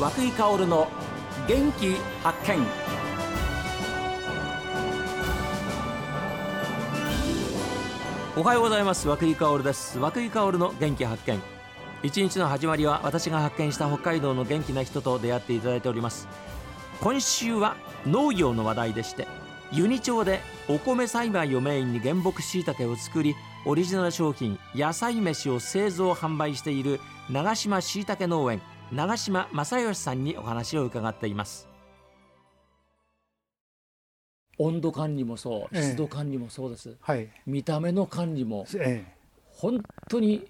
和久井薫の元気発見。おはようございます。和久井薫です。和久井薫の元気発見。一日の始まりは私が発見した北海道の元気な人と出会っていただいております。今週は農業の話題でして、由仁町でお米栽培をメインに原木椎茸を作り、オリジナル商品野菜飯を製造販売している長島椎茸農園、長島正義さんにお話を伺っています。温度管理もそう、湿度管理もそうです、はい、見た目の管理も、本当に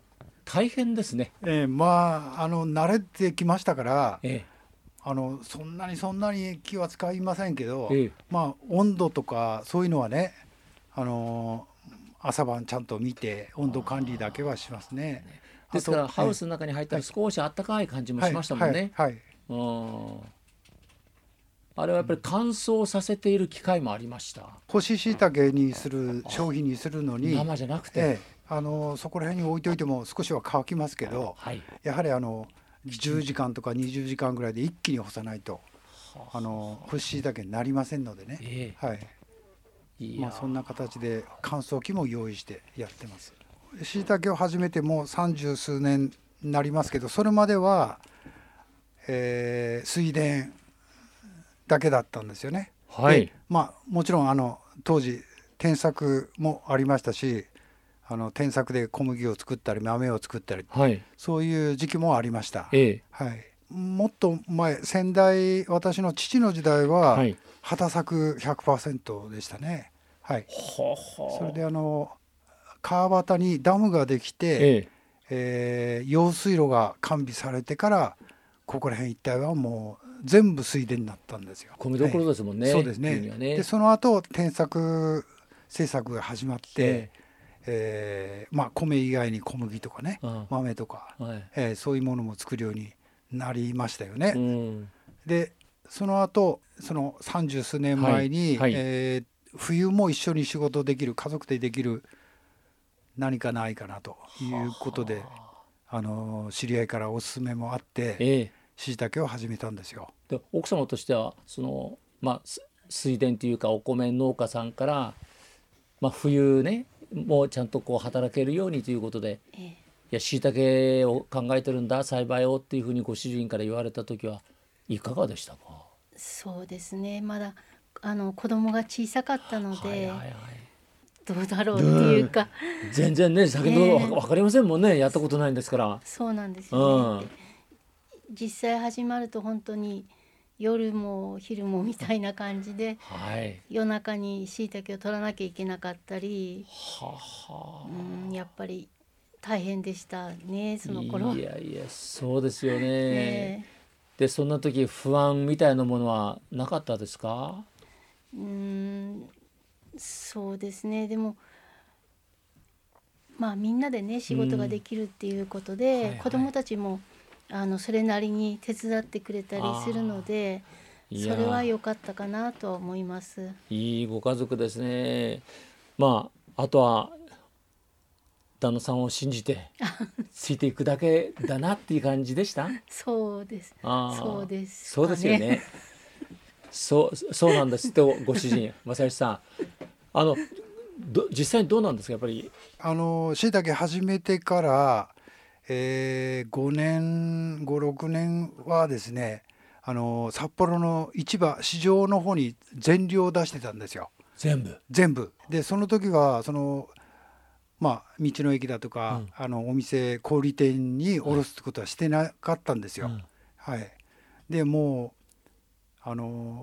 大変ですね、慣れてきましたから、そんなに気は使いませんけど、温度とかそういうのはね、朝晩ちゃんと見て温度管理だけはしますね。ですからハウスの中に入ったら少し暖かい感じもしましたもんね、あれはやっぱり乾燥させている機会もありました。干し椎茸にする商品にするのに生じゃなくて、そこら辺に置いておいても少しは乾きますけど、やはり10時間とか20時間ぐらいで一気に干さないと干し椎茸になりませんのでね、そんな形で乾燥機も用意してやってます。椎茸を始めてもう30数年になりますけど、それまでは、水田だけだったんですよね、もちろん当時転作もありましたし、転作で小麦を作ったり豆を作ったり、そういう時期もありました、もっと前、先代私の父の時代は、畑作 100% でしたね、それで川端にダムができて、用水路が完備されてから、ここら辺一帯はもう全部水田になったんですよ。米どころですもんね、そうですね。でその後転作政策が始まって、米以外に小麦とかね、豆とか、そういうものも作るようになりましたよね、でその後その30数年前に、冬も一緒に仕事できる、家族でできる何かないかなということで、知り合いからおすすめもあって椎茸を始めたんですよ。で奥様としてはその、水田というかお米農家さんから、冬ねもうちゃんとこう働けるようにということで、いや椎茸を考えてるんだ、栽培をっていうふうにご主人から言われた時はいかがでしたか？そうですね、まだ子供が小さかったので、どうだろうっていうか、全然ね先ほど分かりませんもんね、やったことないんですから。そうなんですよね、実際始まると本当に夜も昼もみたいな感じで、夜中に椎茸を取らなきゃいけなかったり、やっぱり大変でしたね、その頃。そうですよ ね。でそんな時不安みたいなものはなかったですか？そうですね、でもみんなでね仕事ができるっていうことで、子どもたちもそれなりに手伝ってくれたりするので、それは良かったかなと思います。いいご家族ですね。あとは旦那さんを信じてついていくだけだなっていう感じでした？そうですそうですよねそうなんですってご主人正義さん、実際にどうなんですか？やっぱり椎茸始めてから、5、6年はですね、札幌の市場市場の方に全量を出してたんですよ。全部でその時は道の駅だとか、お店小売店に卸すことはしてなかったんですよ、でもう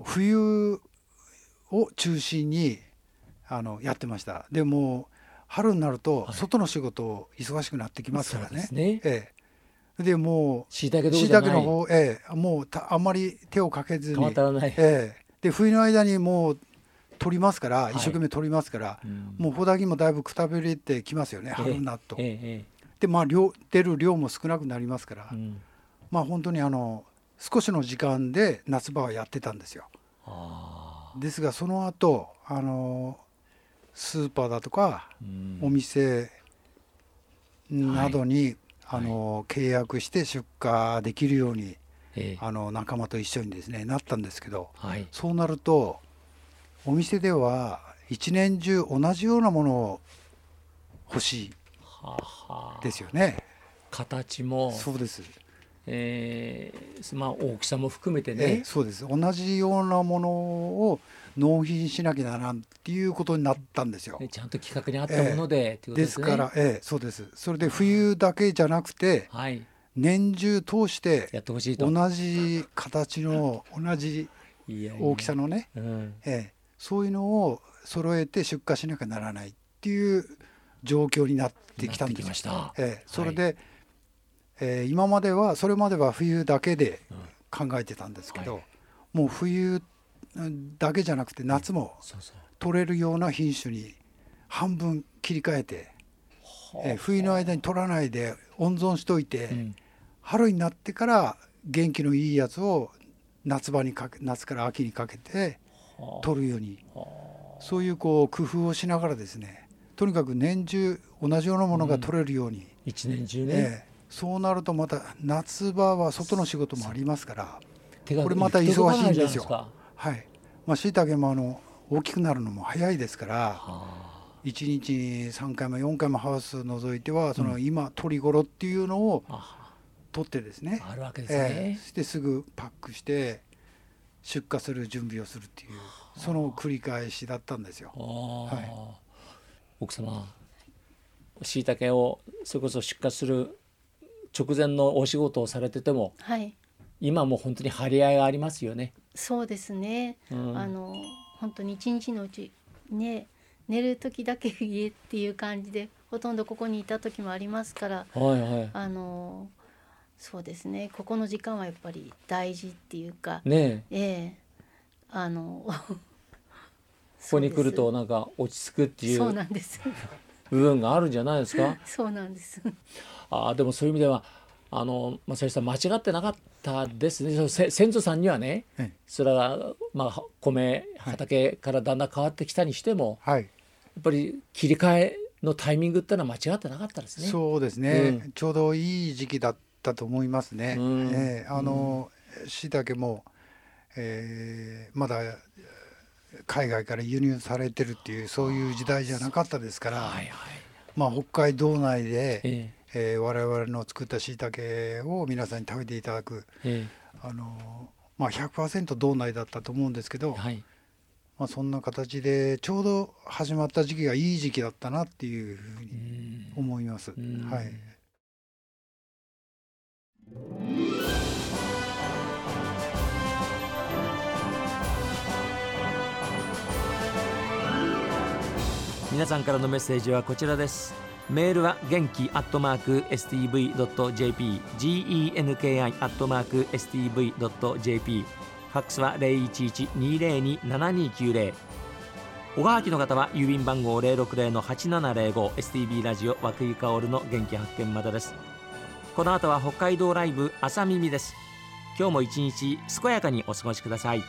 冬を中心にやってました。でも春になると外の仕事忙しくなってきますからね、でもう椎茸の方、もうあんまり手をかけずに、で冬の間にもう取りますから、一生懸命取りますから、もう穂先もだいぶくたびれてきますよね、春になると、で出る量も少なくなりますから、本当に少しの時間で夏場はやってたんですよ。ですがその後スーパーだとか、お店などに、契約して出荷できるように仲間と一緒にですねなったんですけど、はい、そうなるとお店では一年中同じようなものを欲しいですよね。はは形もそうです、大きさも含めてね、そうです。同じようなものを納品しなきゃならんっていうことになったんですよ。ちゃんと規格に合ったもので、ということですね。ですから、そうです。それで冬だけじゃなくて、はい、年中通してやってほしいと同じ形の同じ大きさのね、そういうのを揃えて出荷しなきゃならないっていう状況になってきたんです。それで、はい、今まではそれまでは冬だけで考えてたんですけど、もう冬だけじゃなくて夏も取れるような品種に半分切り替えて、冬の間に取らないで温存しといて、春になってから元気のいいやつを夏から秋にかけて取るように、そういう工夫をしながらですね、とにかく年中同じようなものが取れるように、一年中ね、そうなるとまた夏場は外の仕事もありますから、これまた忙しいんですよ。しいたけも大きくなるのも早いですから、1日3回も4回もハウス除いてはその今取り頃っていうのを取ってですね、あるわけですね。そしてすぐパックして出荷する準備をするっていう、その繰り返しだったんですよ。奥様、しいたけをそれこそ出荷する直前のお仕事をされてても、はい、今も本当に張り合いがありますよね。そうですね、本当に一日のうち、ね、寝る時だけ家っていう感じでほとんどここにいた時もありますから、そうですね、ここの時間はやっぱり大事っていうか、ここに来るとなんか落ち着くっていう部分があるんじゃないですか。そうなんです。でもそういう意味では正義さん間違ってなかったですね。先祖さんにはね、それは米畑からだんだん変わってきたにしても、やっぱり切り替えのタイミングってのは間違ってなかったですね。そうですね、ちょうどいい時期だったと思いますね。しいたけも、まだ海外から輸入されてるっていう、そういう時代じゃなかったですから、北海道内で、我々の作ったしいたけを皆さんに食べていただく、100% 道内だったと思うんですけど、そんな形でちょうど始まった時期がいい時期だったなっていうふうに思います。皆さんからのメッセージはこちらです。メールは元気@stv.jp、genki@stv.jp、ファックスは 011-202-7290。 おがはきの方は郵便番号 060-8705、 STV ラジオ和久井香織の元気発見までです。この後は北海道ライブ朝耳です。今日も一日健やかにお過ごしください。